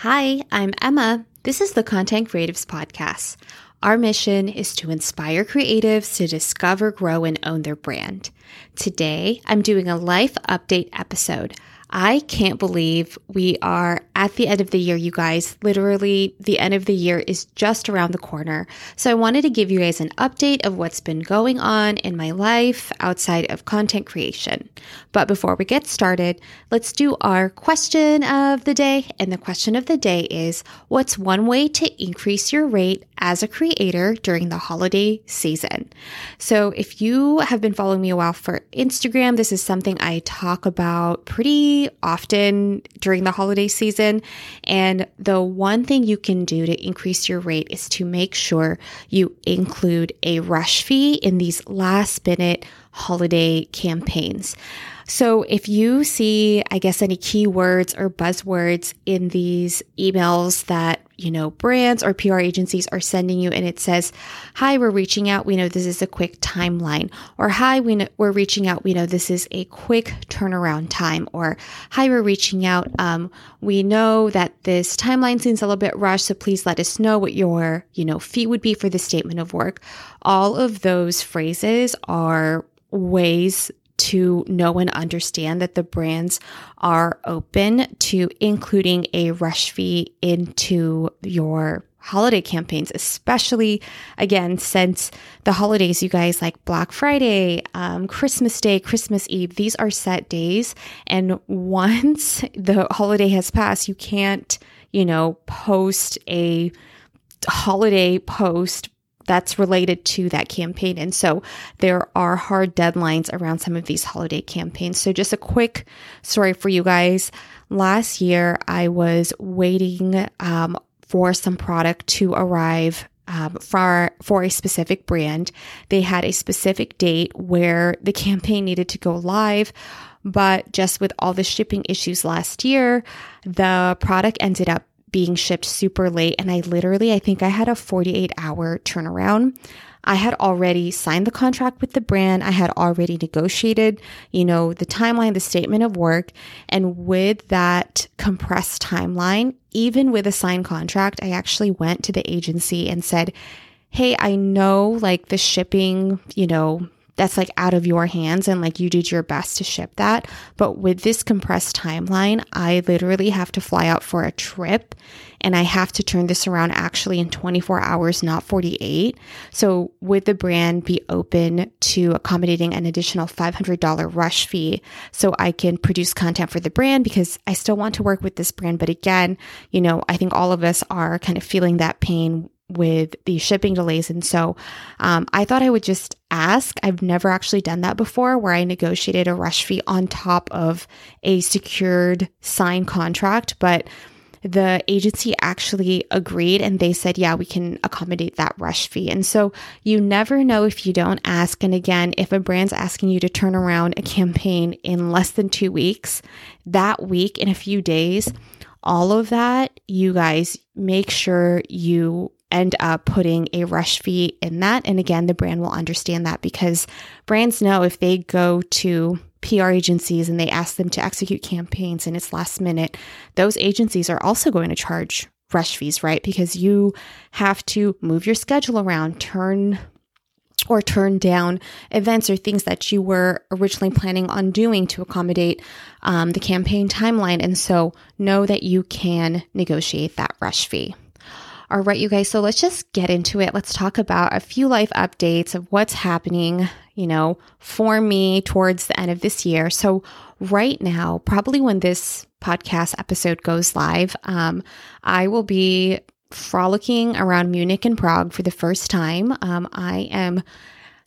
Hi, I'm Emma. This is the Content Creatives Podcast. Our mission is to inspire creatives to discover, grow, and own their brand. Today, I'm doing a life update episode. I can't believe we are at the end of the year, you guys. Literally, the end of the year is just around the corner. So I wanted to give you guys an update of what's been going on in my life outside of content creation. But before we get started, let's do our question of the day. And the question of the day is, what's one way to increase your rate as a creator during the holiday season? So if you have been following me a while for Instagram, this is something I talk about pretty often during the holiday season. And the one thing you can do to increase your rate is to make sure you include a rush fee in these last minute holiday campaigns. So if you see, I guess, any keywords or buzzwords in these emails that, you know, brands or PR agencies are sending you, and it says, hi, we're reaching out, we know this is a quick timeline, or hi, we're reaching out, we know this is a quick turnaround time, or hi, we're reaching out, we know that this timeline seems a little bit rushed, so please let us know what your, you know, fee would be for the statement of work. All of those phrases are ways to know and understand that the brands are open to including a rush fee into your holiday campaigns, especially, again, since the holidays, you guys, like Black Friday, Christmas Day, Christmas Eve, these are set days. And once the holiday has passed, you can't, you know, post a holiday post that's related to that campaign. And so there are hard deadlines around some of these holiday campaigns. So just a quick story for you guys. Last year, I was waiting for some product to arrive for a specific brand. They had a specific date where the campaign needed to go live, but just with all the shipping issues last year, the product ended up being shipped super late. And I think I had a 48-hour turnaround. I had already signed the contract with the brand. I had already negotiated, you know, the timeline, the statement of work. And with that compressed timeline, even with a signed contract, I actually went to the agency and said, hey, I know, like, the shipping, you know, that's like out of your hands and like you did your best to ship that. But with this compressed timeline, I literally have to fly out for a trip and I have to turn this around actually in 24 hours, not 48. So would the brand be open to accommodating an additional $500 rush fee so I can produce content for the brand, because I still want to work with this brand. But again, you know, I think all of us are kind of feeling that pain with the shipping delays. And so I thought I would just ask. I've never actually done that before, where I negotiated a rush fee on top of a secured signed contract, but the agency actually agreed and they said, yeah, we can accommodate that rush fee. And so you never know if you don't ask. And again, if a brand's asking you to turn around a campaign in less than 2 weeks, that week, in a few days, all of that, you guys, make sure you end up putting a rush fee in that. And again, the brand will understand that, because brands know if they go to PR agencies and they ask them to execute campaigns and it's last minute, those agencies are also going to charge rush fees, right? Because you have to move your schedule around, turn down events or things that you were originally planning on doing to accommodate the campaign timeline. And so know that you can negotiate that rush fee. All right, you guys, so let's just get into it. Let's talk about a few life updates of what's happening, you know, for me towards the end of this year. So right now, probably when this podcast episode goes live, I will be frolicking around Munich and Prague for the first time. I am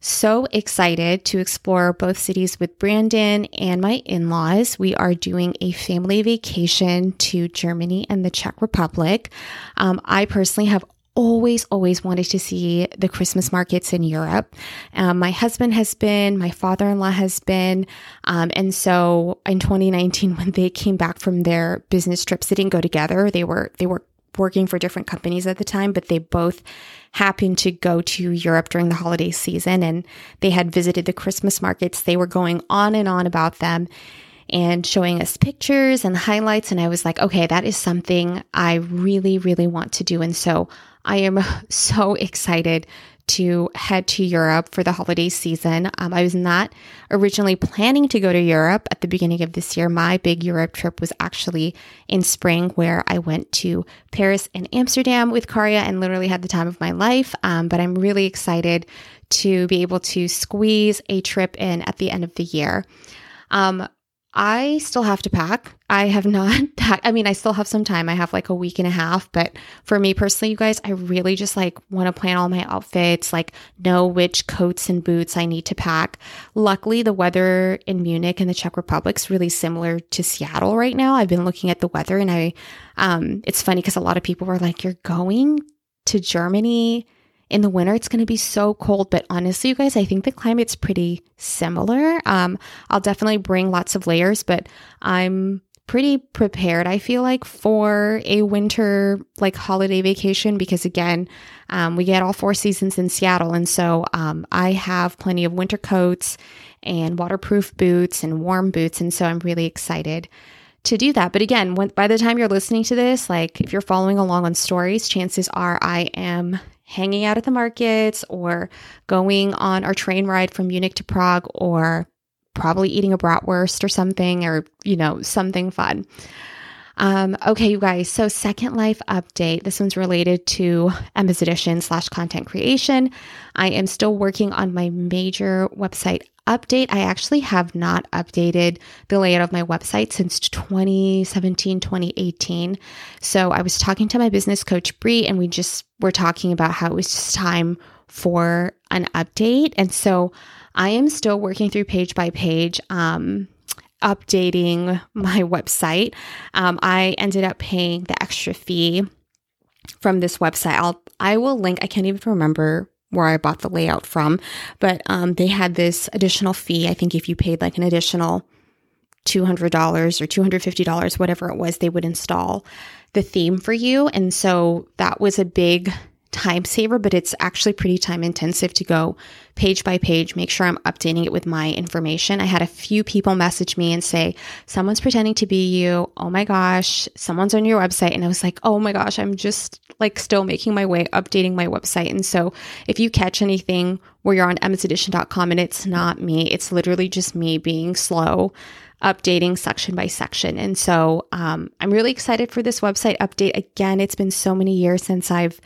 so excited to explore both cities with Brandon and my in-laws. We are doing a family vacation to Germany and the Czech Republic. I personally have always wanted to see the Christmas markets in Europe. My husband has been, my father-in-law has been. And so in 2019, when they came back from their business trips, they didn't go together. They were working for different companies at the time, but they both happened to go to Europe during the holiday season and they had visited the Christmas markets. They were going on and on about them. and showing us pictures and highlights. And I was like, okay, that is something I really, really want to do. And so I am so excited to head to Europe for the holiday season. I was not originally planning to go to Europe at the beginning of this year. My big Europe trip was actually in spring, where I went to Paris and Amsterdam with Karia and literally had the time of my life. But I'm really excited to be able to squeeze a trip in at the end of the year. I still have to pack. I have not packed. I mean, I still have some time. I have like a week and a half. But for me personally, you guys, I really just like want to plan all my outfits, like know which coats and boots I need to pack. Luckily, the weather in Munich and the Czech Republic is really similar to Seattle right now. I've been looking at the weather, and it's funny because a lot of people were like, you're going to Germany in the winter, it's going to be so cold. But honestly, you guys, I think the climate's pretty similar. I'll definitely bring lots of layers, but I'm pretty prepared, I feel like, for a winter like holiday vacation, because again, we get all four seasons in Seattle. And so I have plenty of winter coats and waterproof boots and warm boots. And so I'm really excited to do that. But again, by the time you're listening to this, like if you're following along on stories, chances are I am hanging out at the markets or going on our train ride from Munich to Prague, or probably eating a bratwurst or something, or, you know, something fun. Okay, you guys. So Second Life update. This one's related to Emma's Edition / content creation. I am still working on my major website update. I actually have not updated the layout of my website since 2017, 2018. So I was talking to my business coach, Brie, and we just were talking about how it was just time for an update. And so I am still working through page by page, updating my website. I ended up paying the extra fee from this website. I will link, I can't even remember where I bought the layout from, but they had this additional fee. I think if you paid like an additional $200 or $250, whatever it was, they would install the theme for you. And so that was a big time saver, but it's actually pretty time intensive to go page by page, make sure I'm updating it with my information. I had a few people message me and say, someone's pretending to be you. Oh my gosh, someone's on your website. And I was like, oh my gosh, I'm just like still making my way, updating my website. And so if you catch anything where you're on msedition.com and it's not me, it's literally just me being slow, updating section by section. And so I'm really excited for this website update. Again, it's been so many years since I've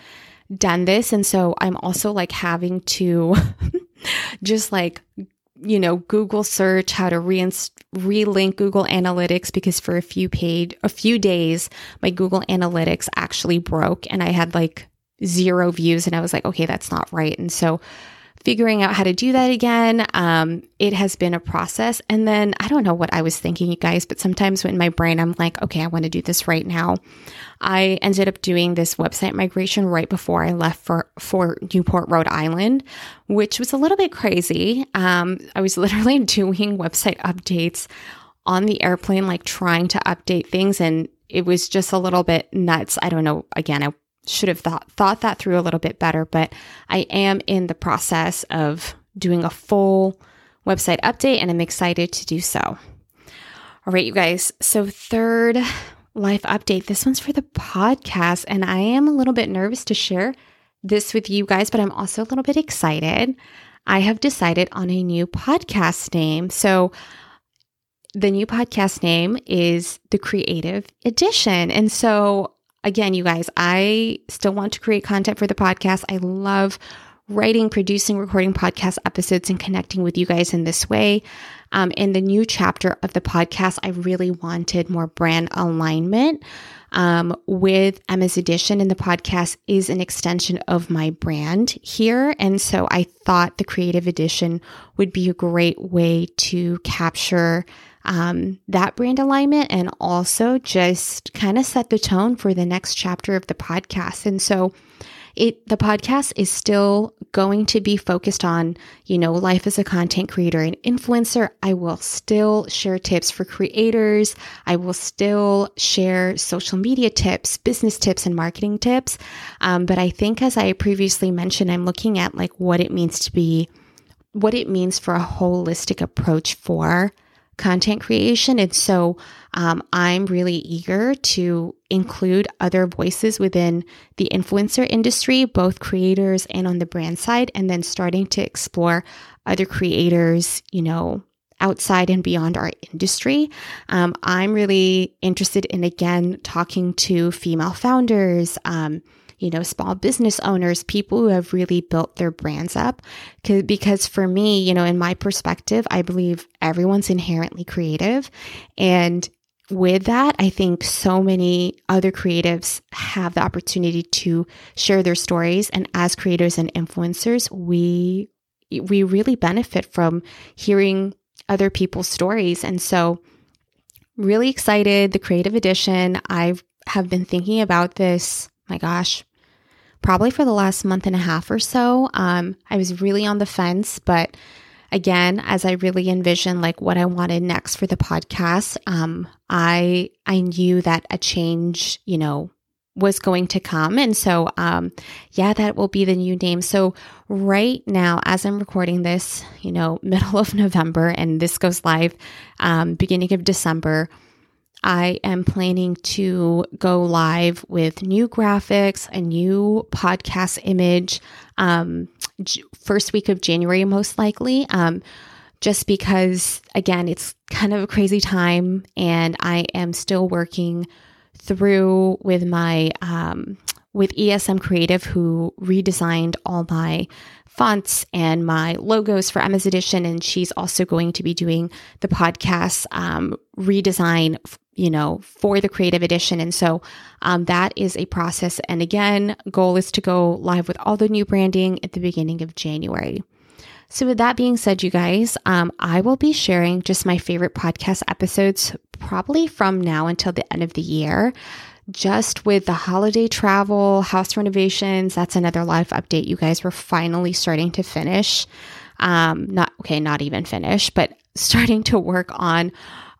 done this. And so I'm also like having to just like, you know, Google search how to relink Google Analytics, because for a few days, my Google Analytics actually broke and I had like 0 views, and I was like, okay, that's not right. And so figuring out how to do that again, it has been a process. And then I don't know what I was thinking, you guys, but sometimes in my brain, I'm like, okay, I want to do this right now. I ended up doing this website migration right before I left for Newport, Rhode Island, which was a little bit crazy. I was literally doing website updates on the airplane, like trying to update things. And it was just a little bit nuts. I don't know. Again, I should have thought that through a little bit better, but I am in the process of doing a full website update, and I'm excited to do so. All right, you guys. So Third Life update. This one's for the podcast, and I am a little bit nervous to share this with you guys, but I'm also a little bit excited. I have decided on a new podcast name. So the new podcast name is The Creative Edition. And so again, you guys, I still want to create content for the podcast. I love writing, producing, recording podcast episodes and connecting with you guys in this way. In the new chapter of the podcast, I really wanted more brand alignment with Emma's Edition, and the podcast is an extension of my brand here. And so I thought The Creative Edition would be a great way to capture that brand alignment and also just kind of set the tone for the next chapter of the podcast. And so the podcast is still going to be focused on, you know, life as a content creator and influencer. I will still share tips for creators. I will still share social media tips, business tips, and marketing tips. But I think, as I previously mentioned, I'm looking at like what it means for a holistic approach for content creation. And so I'm really eager to include other voices within the influencer industry, both creators and on the brand side, and then starting to explore other creators, you know, outside and beyond our industry. I'm really interested in, again, talking to female founders, you know, small business owners, people who have really built their brands up. Because for me, you know, in my perspective, I believe everyone's inherently creative. And with that, I think so many other creatives have the opportunity to share their stories. And as creators and influencers, we really benefit from hearing other people's stories. And so really excited, the creative edition. I have been thinking about this, my gosh, probably for the last month and a half or so. I was really on the fence, but again, as I really envisioned like what I wanted next for the podcast, I knew that a change, you know, was going to come. And so, yeah, that will be the new name. So right now, as I'm recording this, you know, middle of November, and this goes live, beginning of December, I am planning to go live with new graphics, a new podcast image, first week of January, most likely, just because, again, it's kind of a crazy time and I am still working through with my, with ESM Creative, who redesigned all my fonts and my logos for Emma's Edition. And she's also going to be doing the podcast redesign, you know, for the creative edition. And so that is a process. And again, goal is to go live with all the new branding at the beginning of January. So with that being said, you guys, I will be sharing just my favorite podcast episodes probably from now until the end of the year, just with the holiday travel, house renovations. That's another live update, you guys. We're finally starting to finish. Not even finish, but starting to work on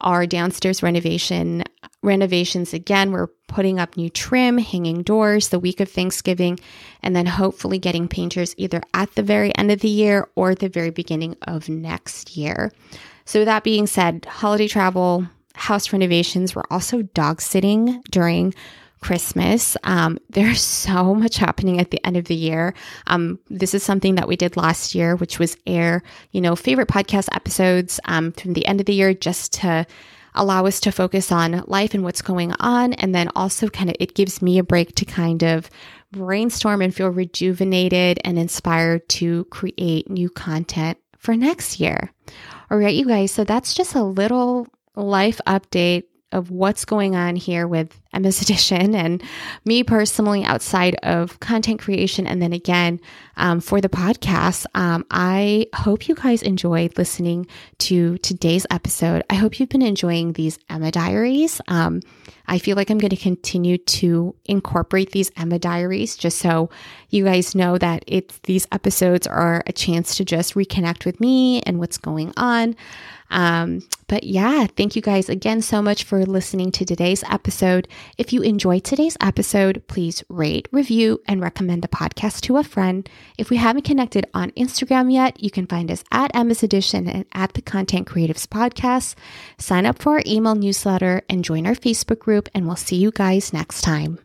our downstairs renovations again. We're putting up new trim, hanging doors the week of Thanksgiving, and then hopefully getting painters either at the very end of the year or at the very beginning of next year. So that being said, holiday travel, house renovations. We're also dog sitting during Christmas. There's so much happening at the end of the year. This is something that we did last year, which was air, you know, favorite podcast episodes from the end of the year, just to allow us to focus on life and what's going on. And then also kind of, it gives me a break to kind of brainstorm and feel rejuvenated and inspired to create new content for next year. All right, you guys. So that's just a little life update of what's going on here with Emma's Edition and me personally outside of content creation. And then again, for the podcast, I hope you guys enjoyed listening to today's episode. I hope you've been enjoying these Emma diaries. I feel like I'm going to continue to incorporate these Emma diaries, just so you guys know that these episodes are a chance to just reconnect with me and what's going on. But yeah, thank you guys again so much for listening to today's episode. If you enjoyed today's episode, please rate, review, and recommend the podcast to a friend. If we haven't connected on Instagram yet, you can find us at Emma's Edition and at the Content Creatives Podcast. Sign up for our email newsletter and join our Facebook group, and we'll see you guys next time.